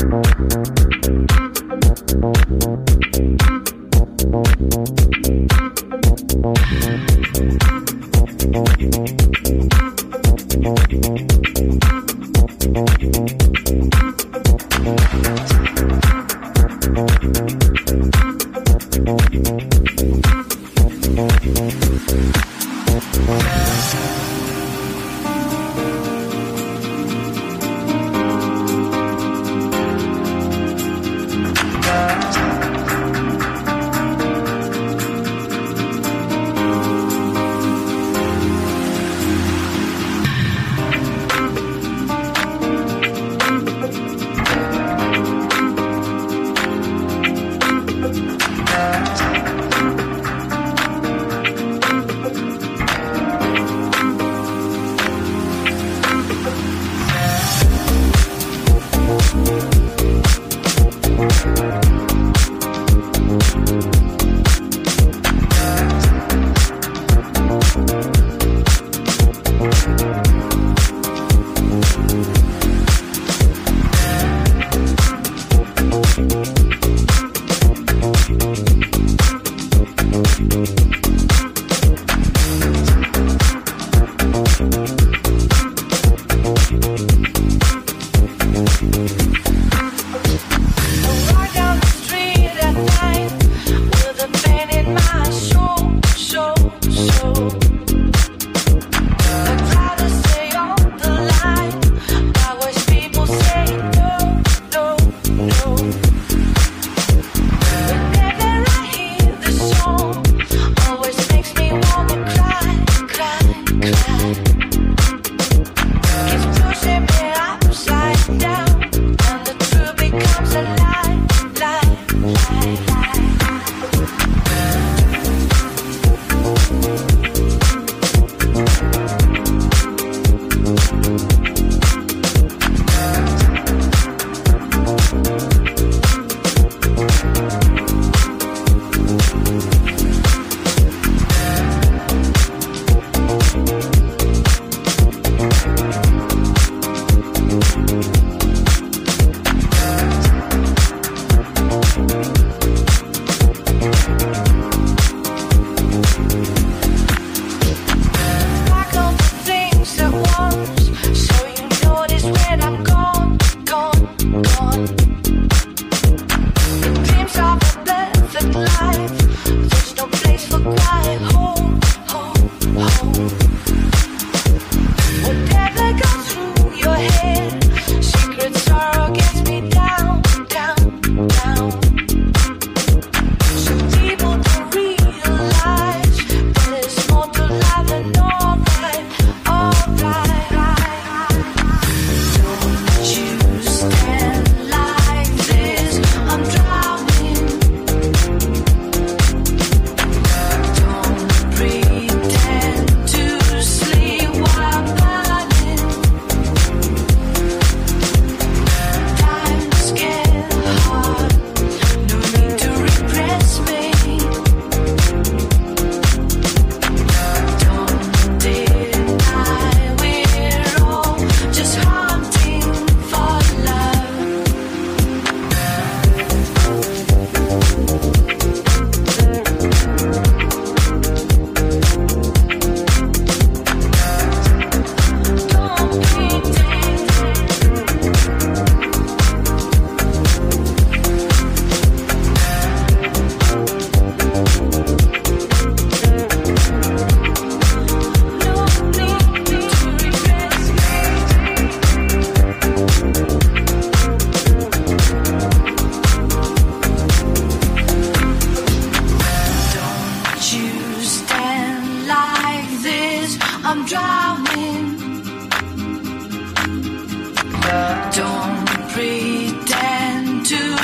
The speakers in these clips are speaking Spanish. We'll be right back.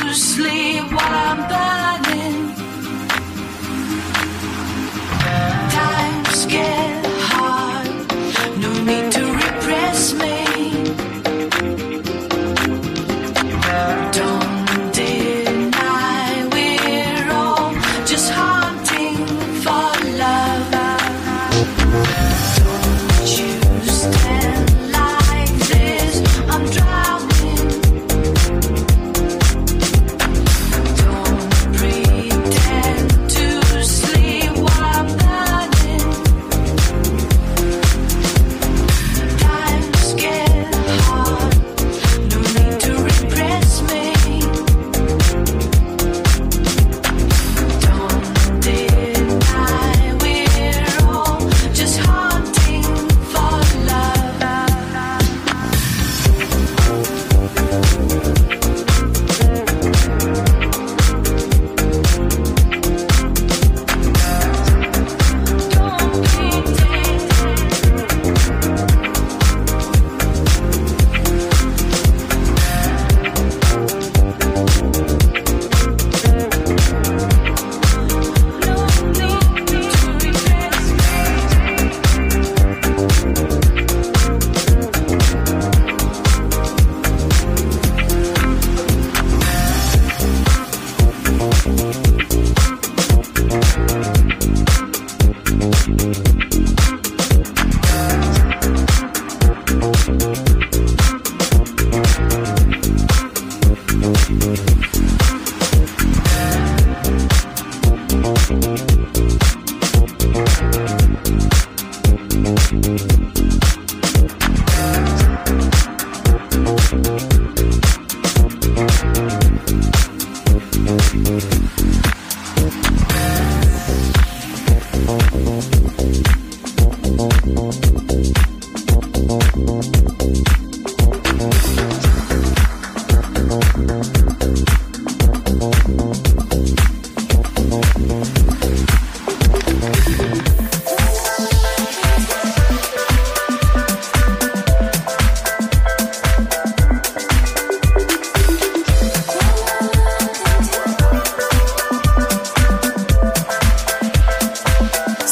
to sleep while I'm burning. Times get hard, no need to repress me. Don't deny we're all just hunting for love. Don't you stand like this, I'm drowning.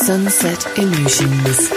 Sunset Emotions.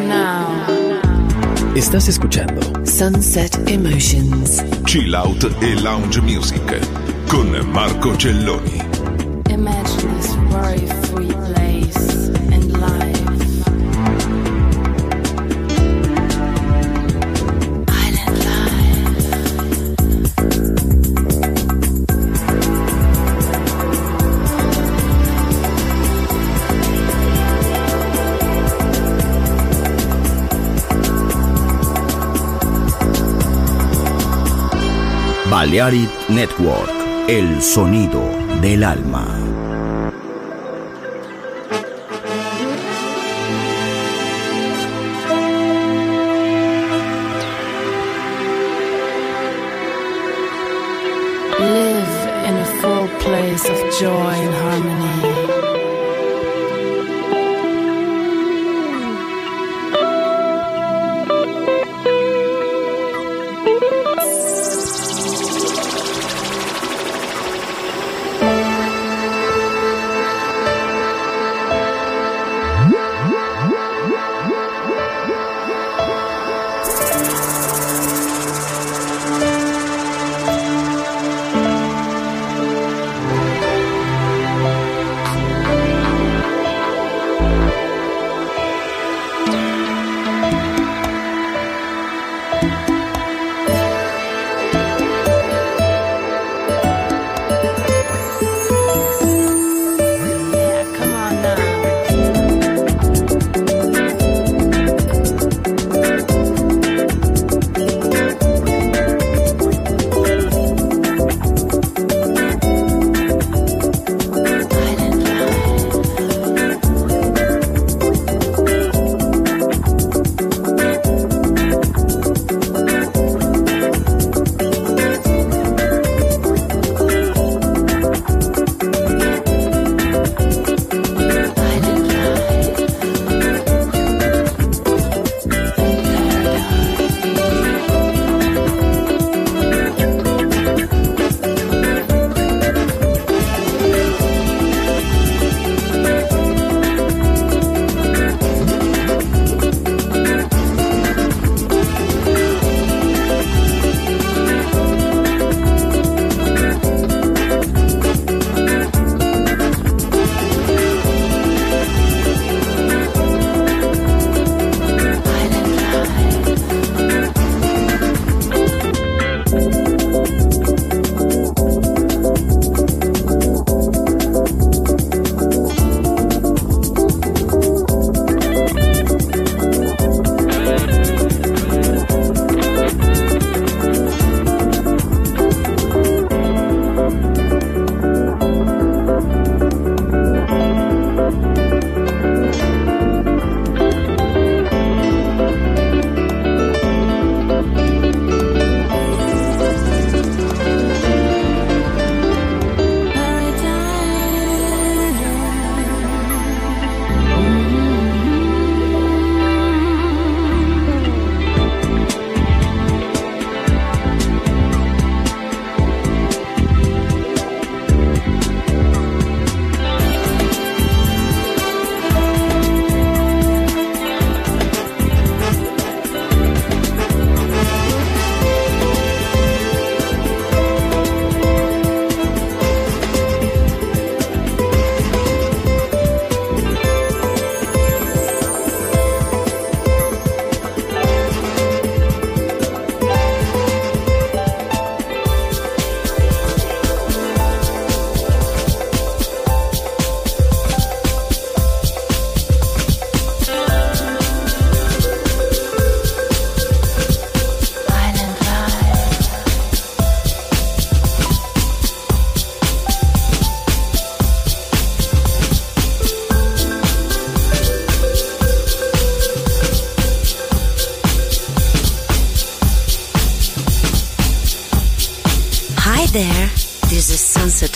now. Estás escuchando Sunset Emotions, Chill Out e Lounge Music con Marco Celloni. Imagine this worry-free place and life. Balearic Network, el sonido del alma.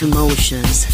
Emotions.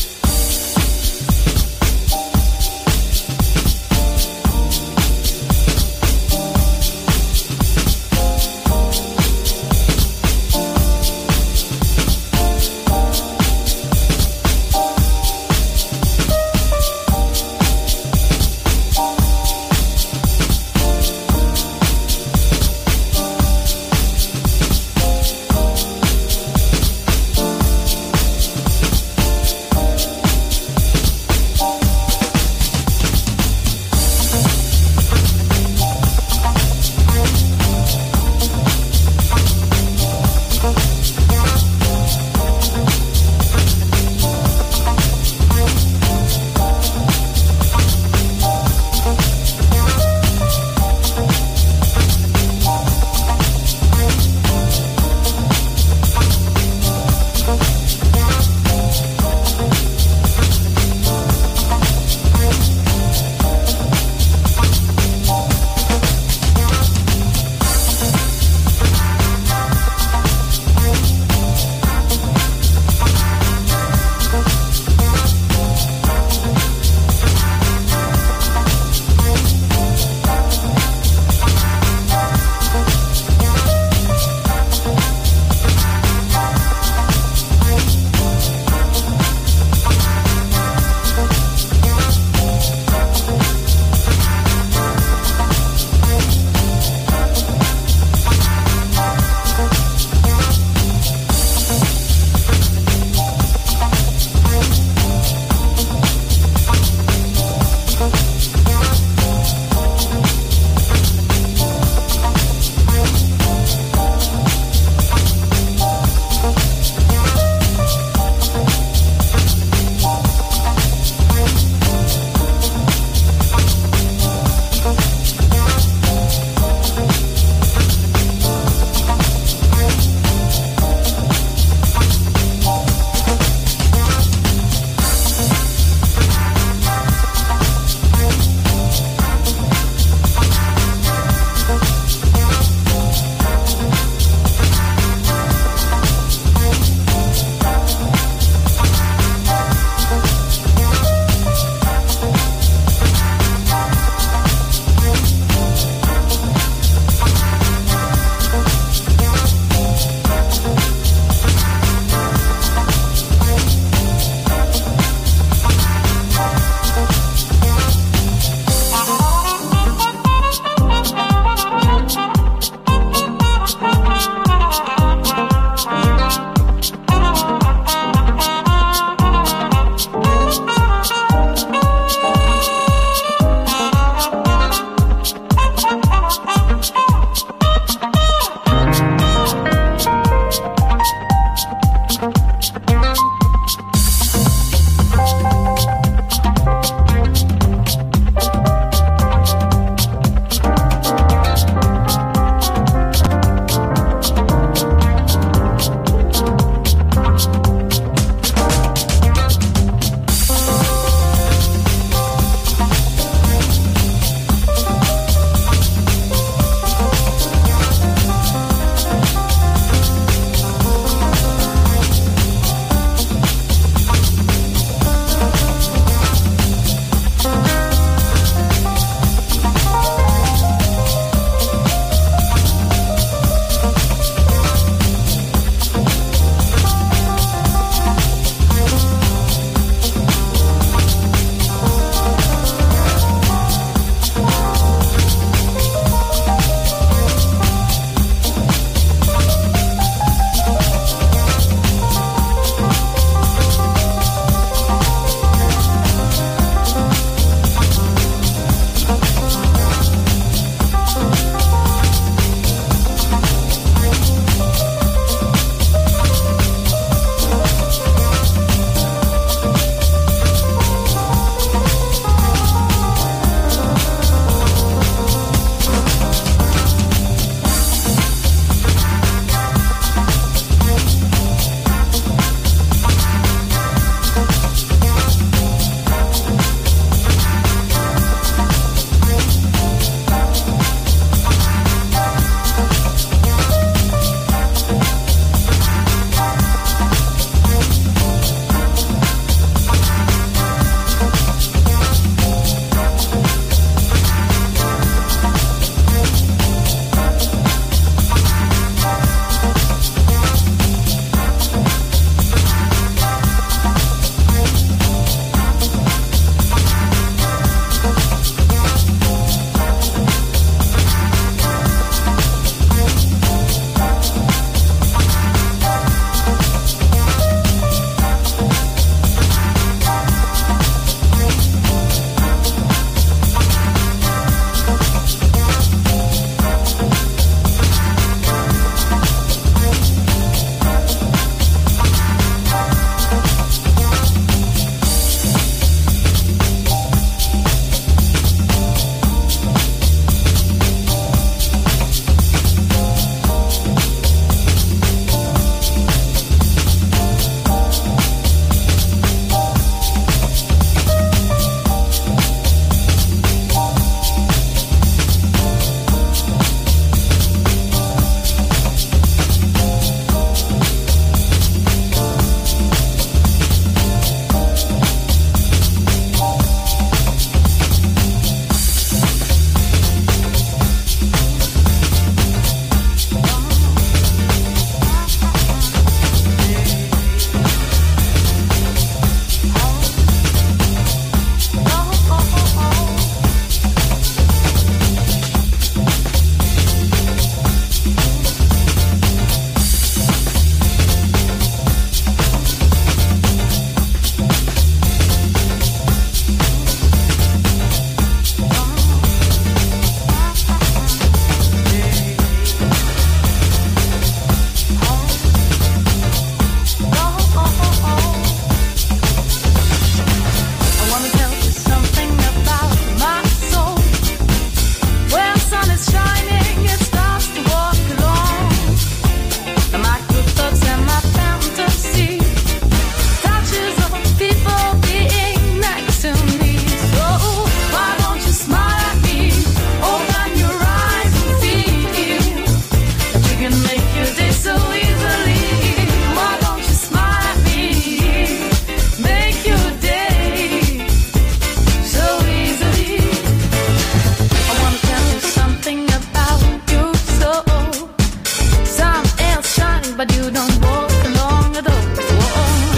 but you don't walk along those walls.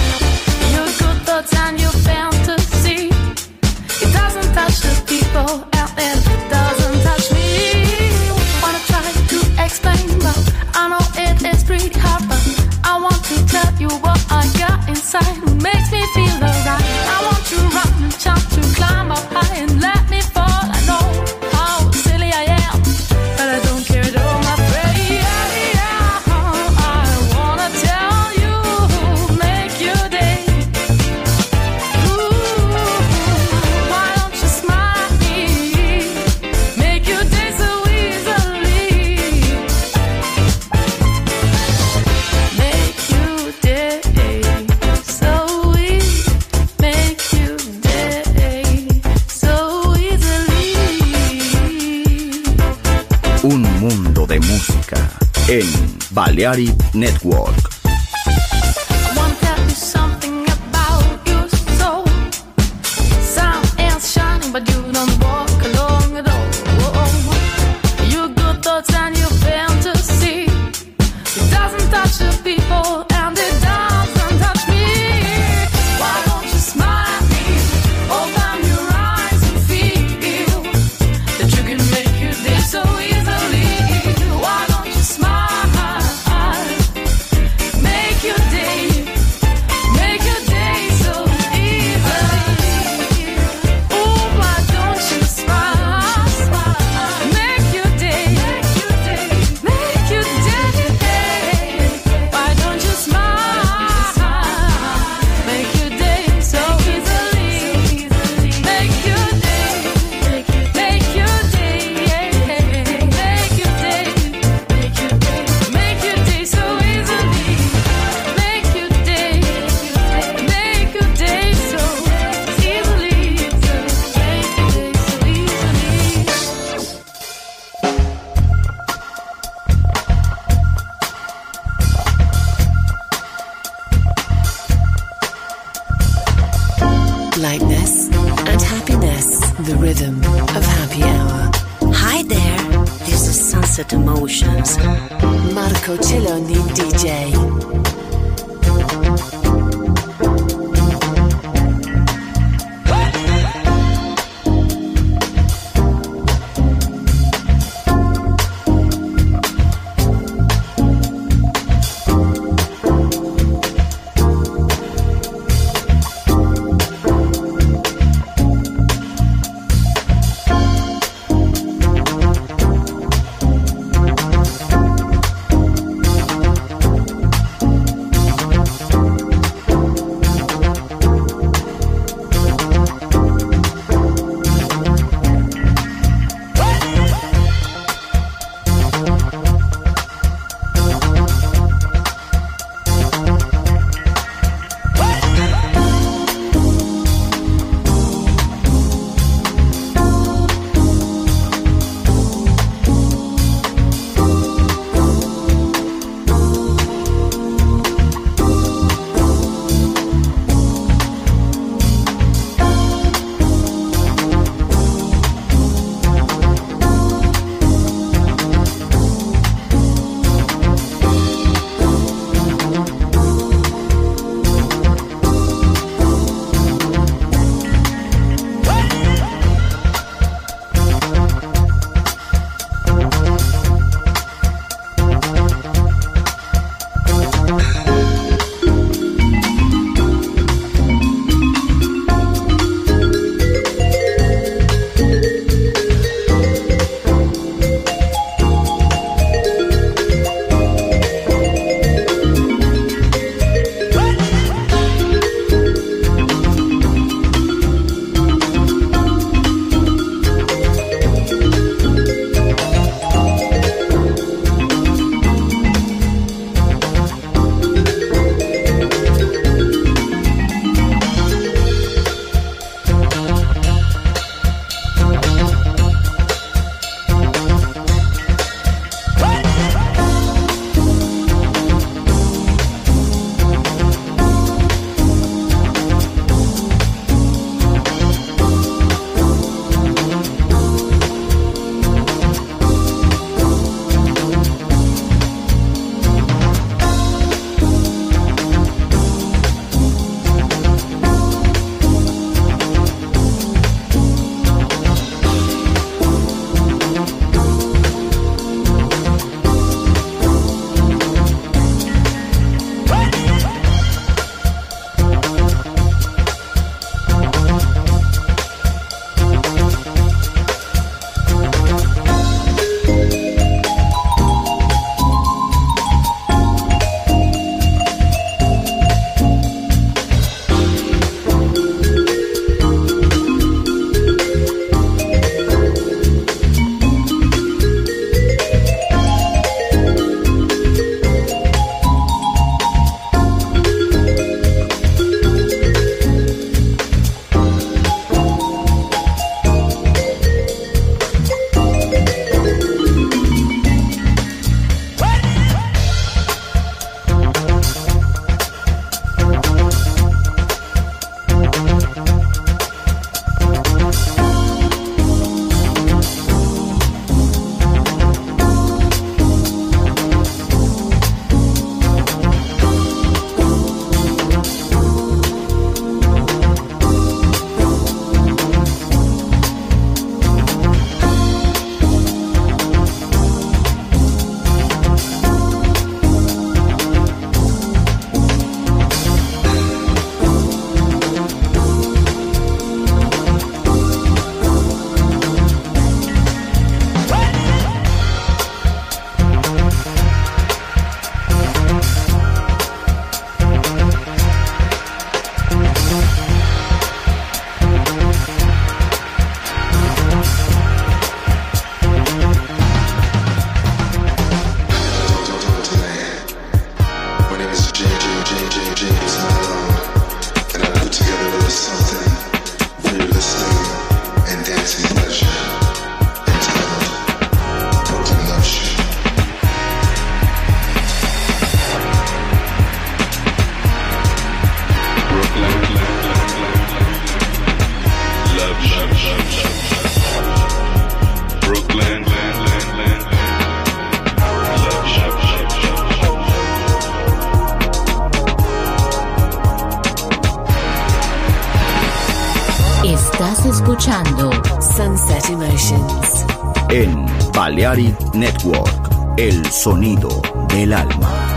Your good thoughts and your fantasy, it doesn't touch the people out there, it doesn't touch me. Wanna try to explain, but I know it is pretty hard. But I want to tell you what I got inside, what makes me feel alright. I want to run and jump, to climb up high and let me fall. I know how silly I am, but I don't care at all. En Balearic Network. Marco Celloni DJ. Emotions. En Balearic Network, el sonido del alma.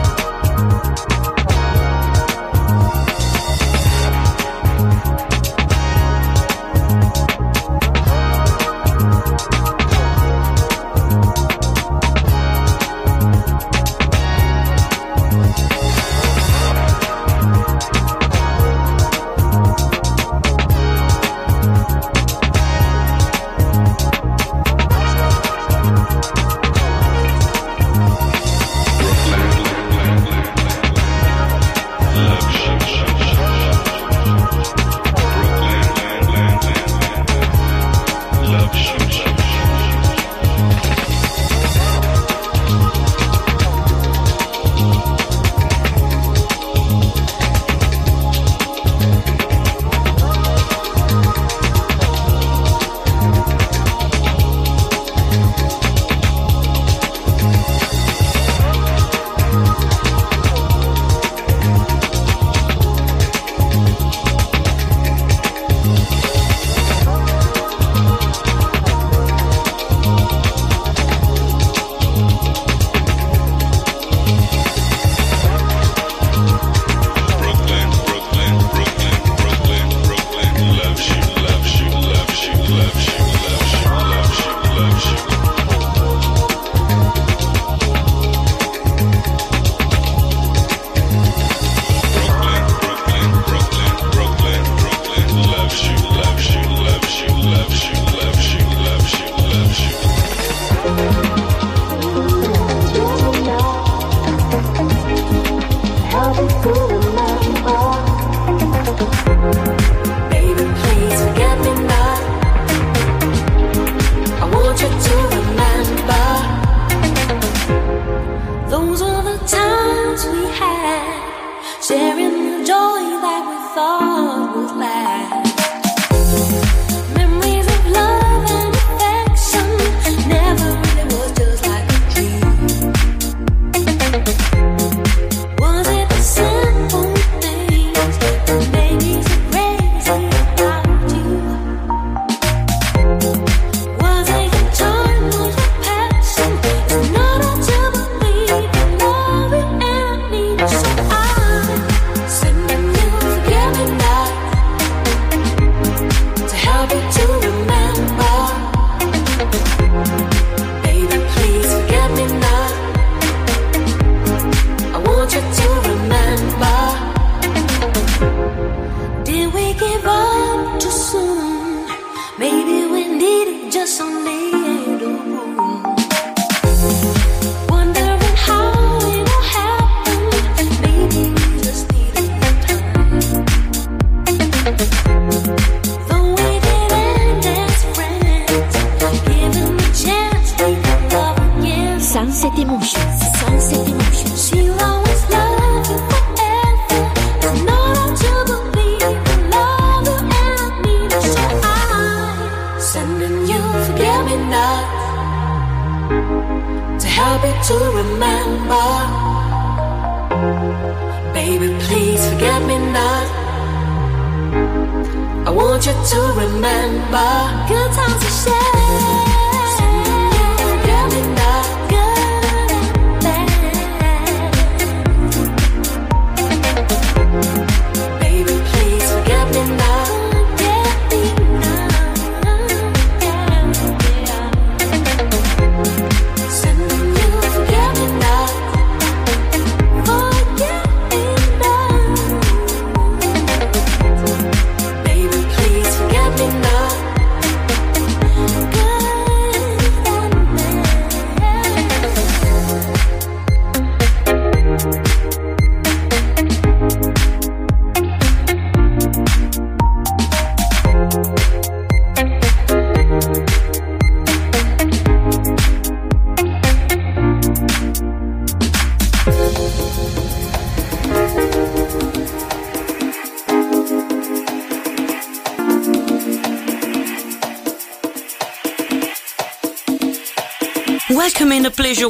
Welcome in the pleasure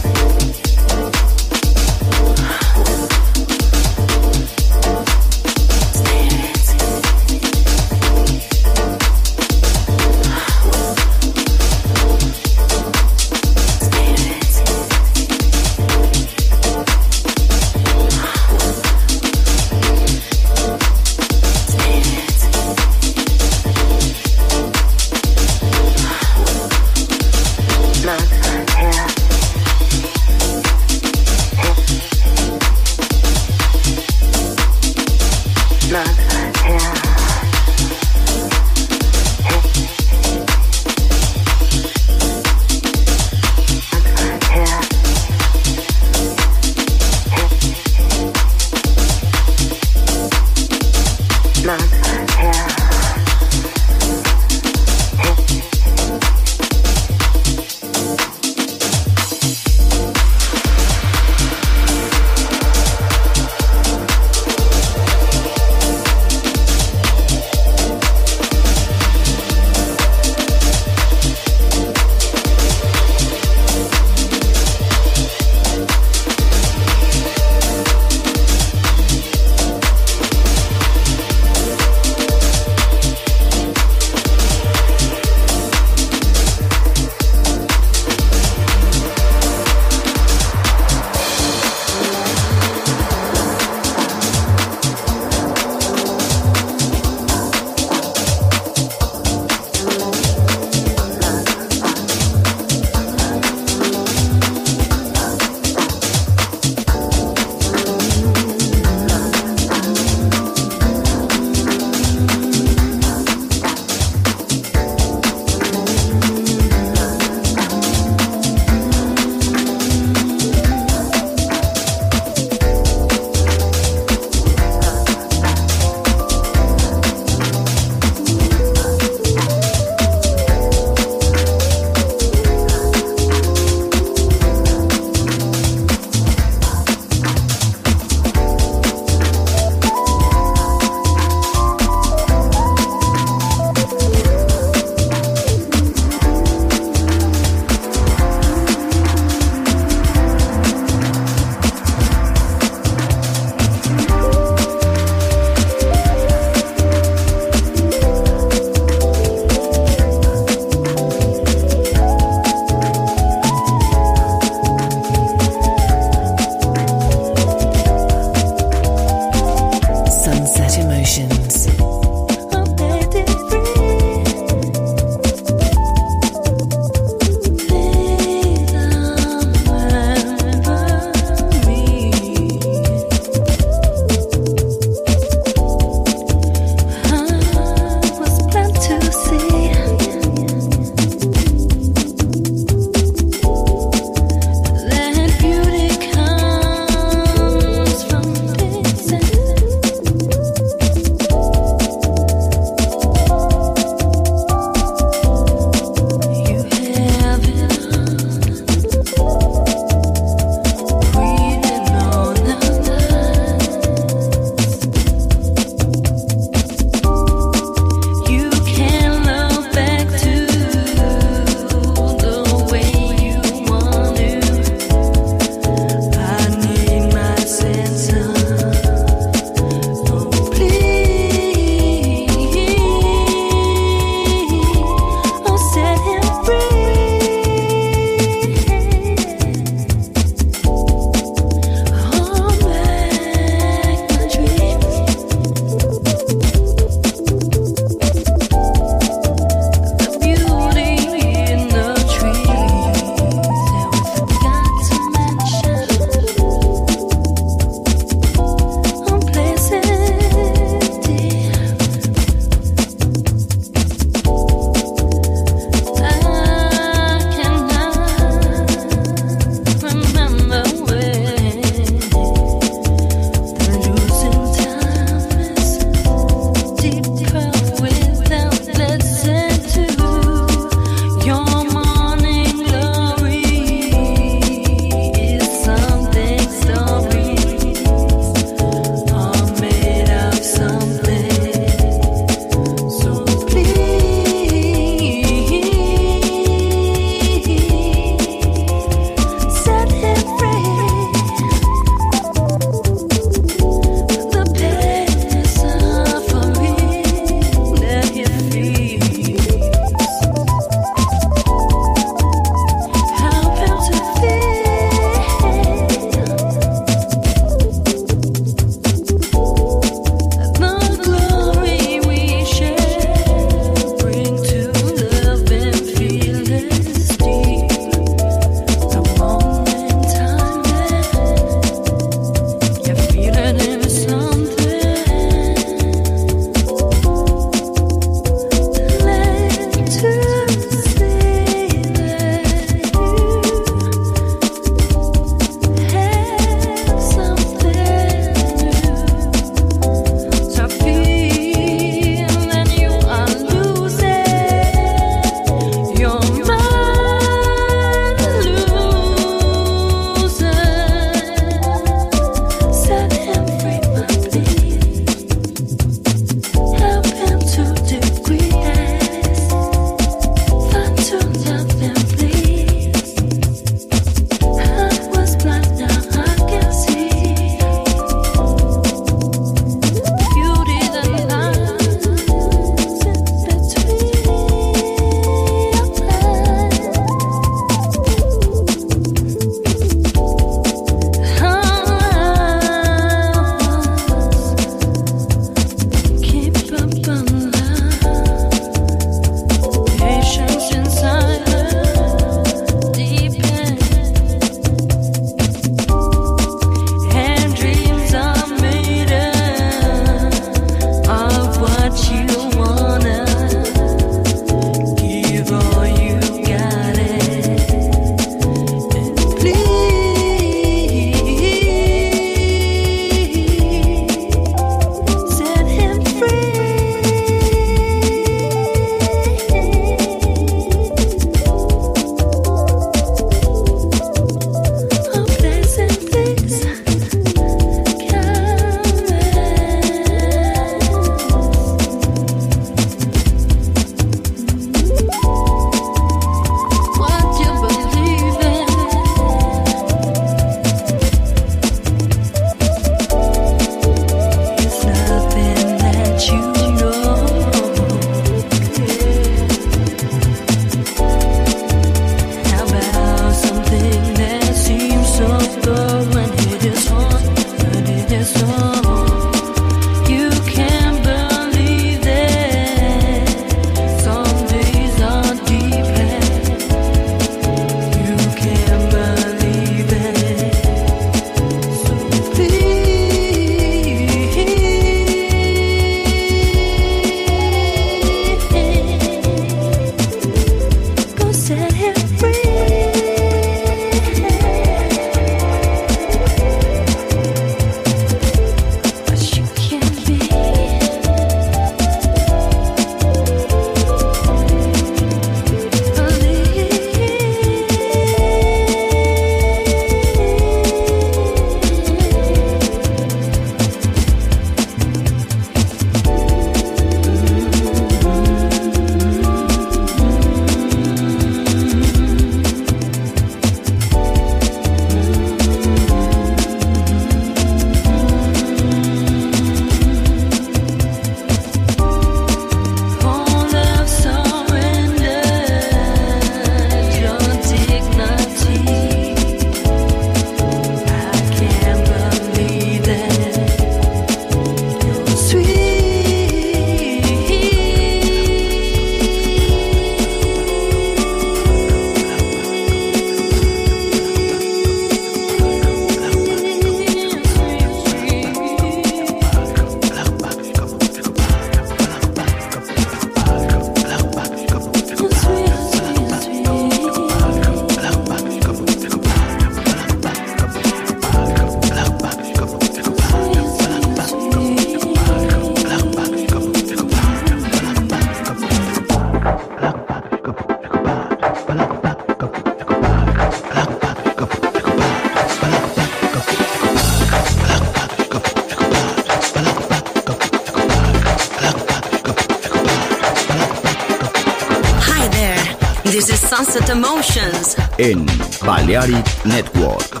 Sunset Emotions en Balearic Network.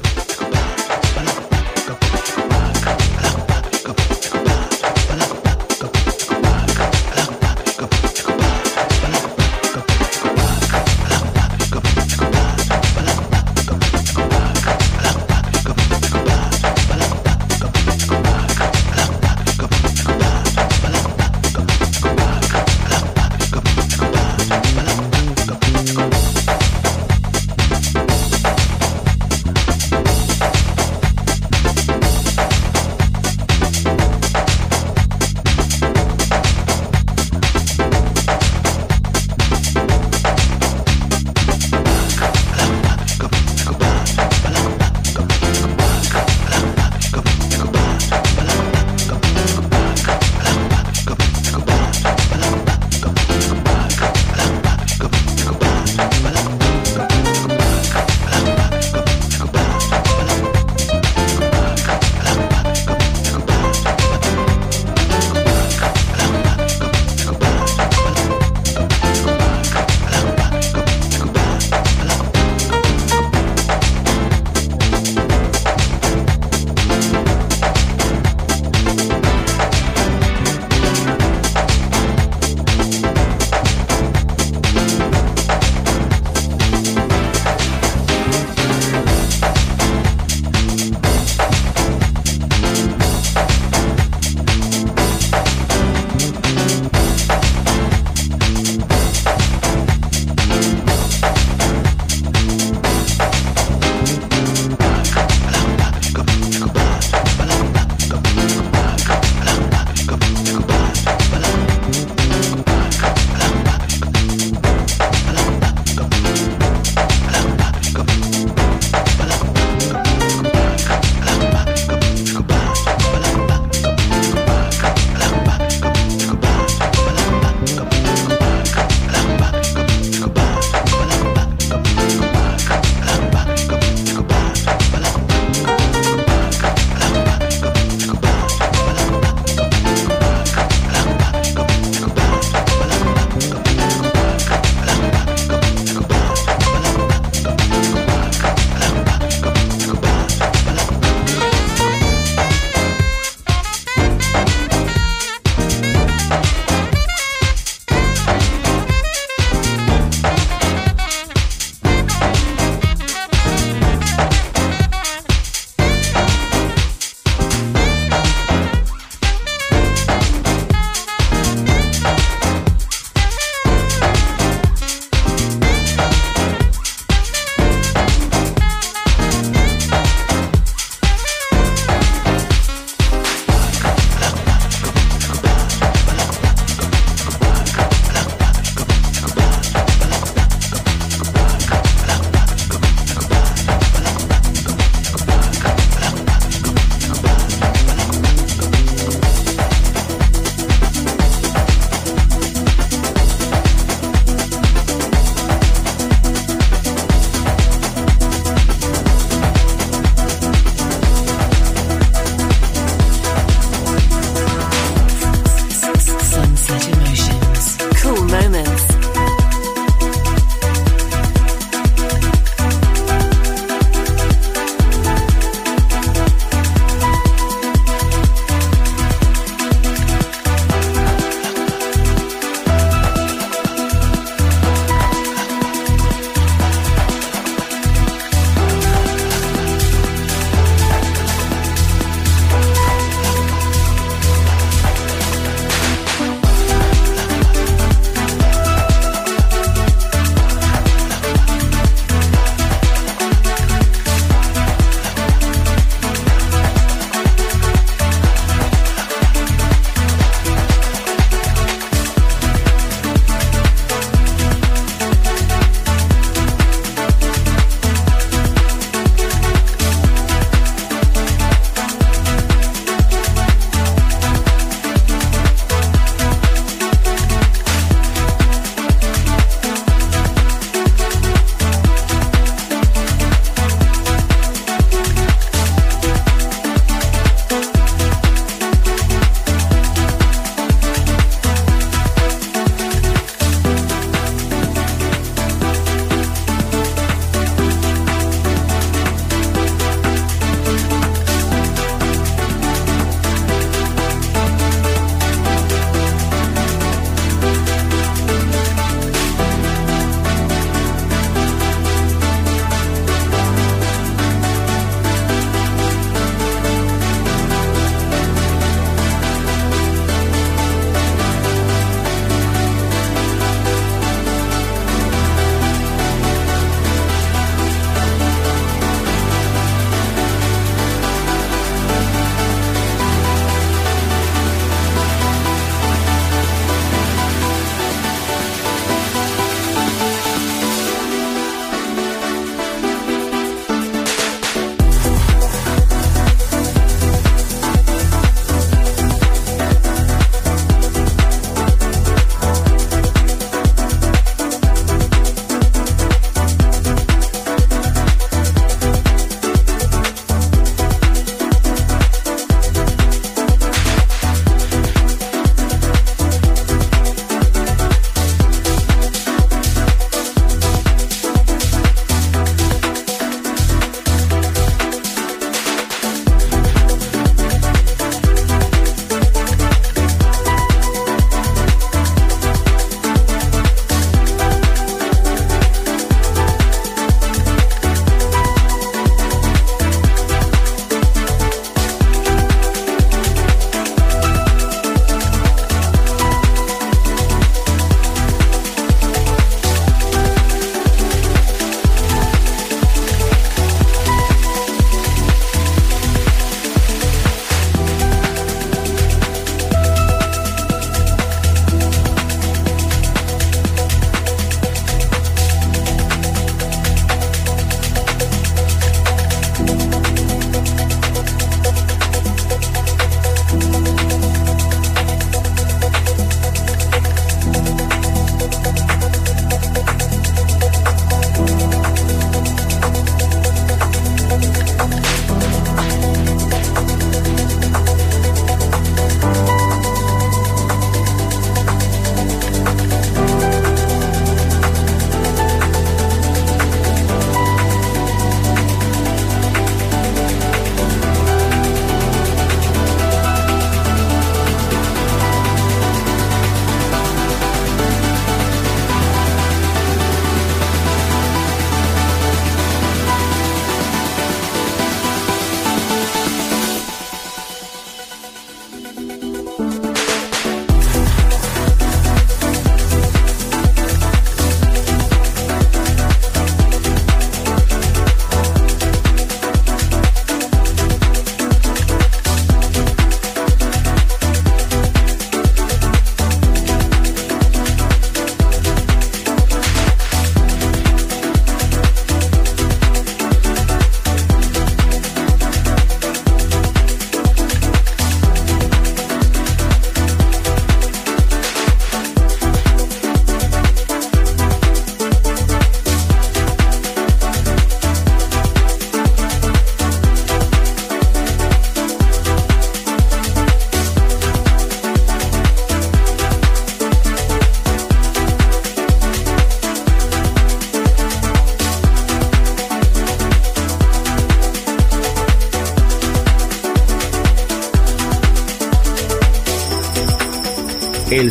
El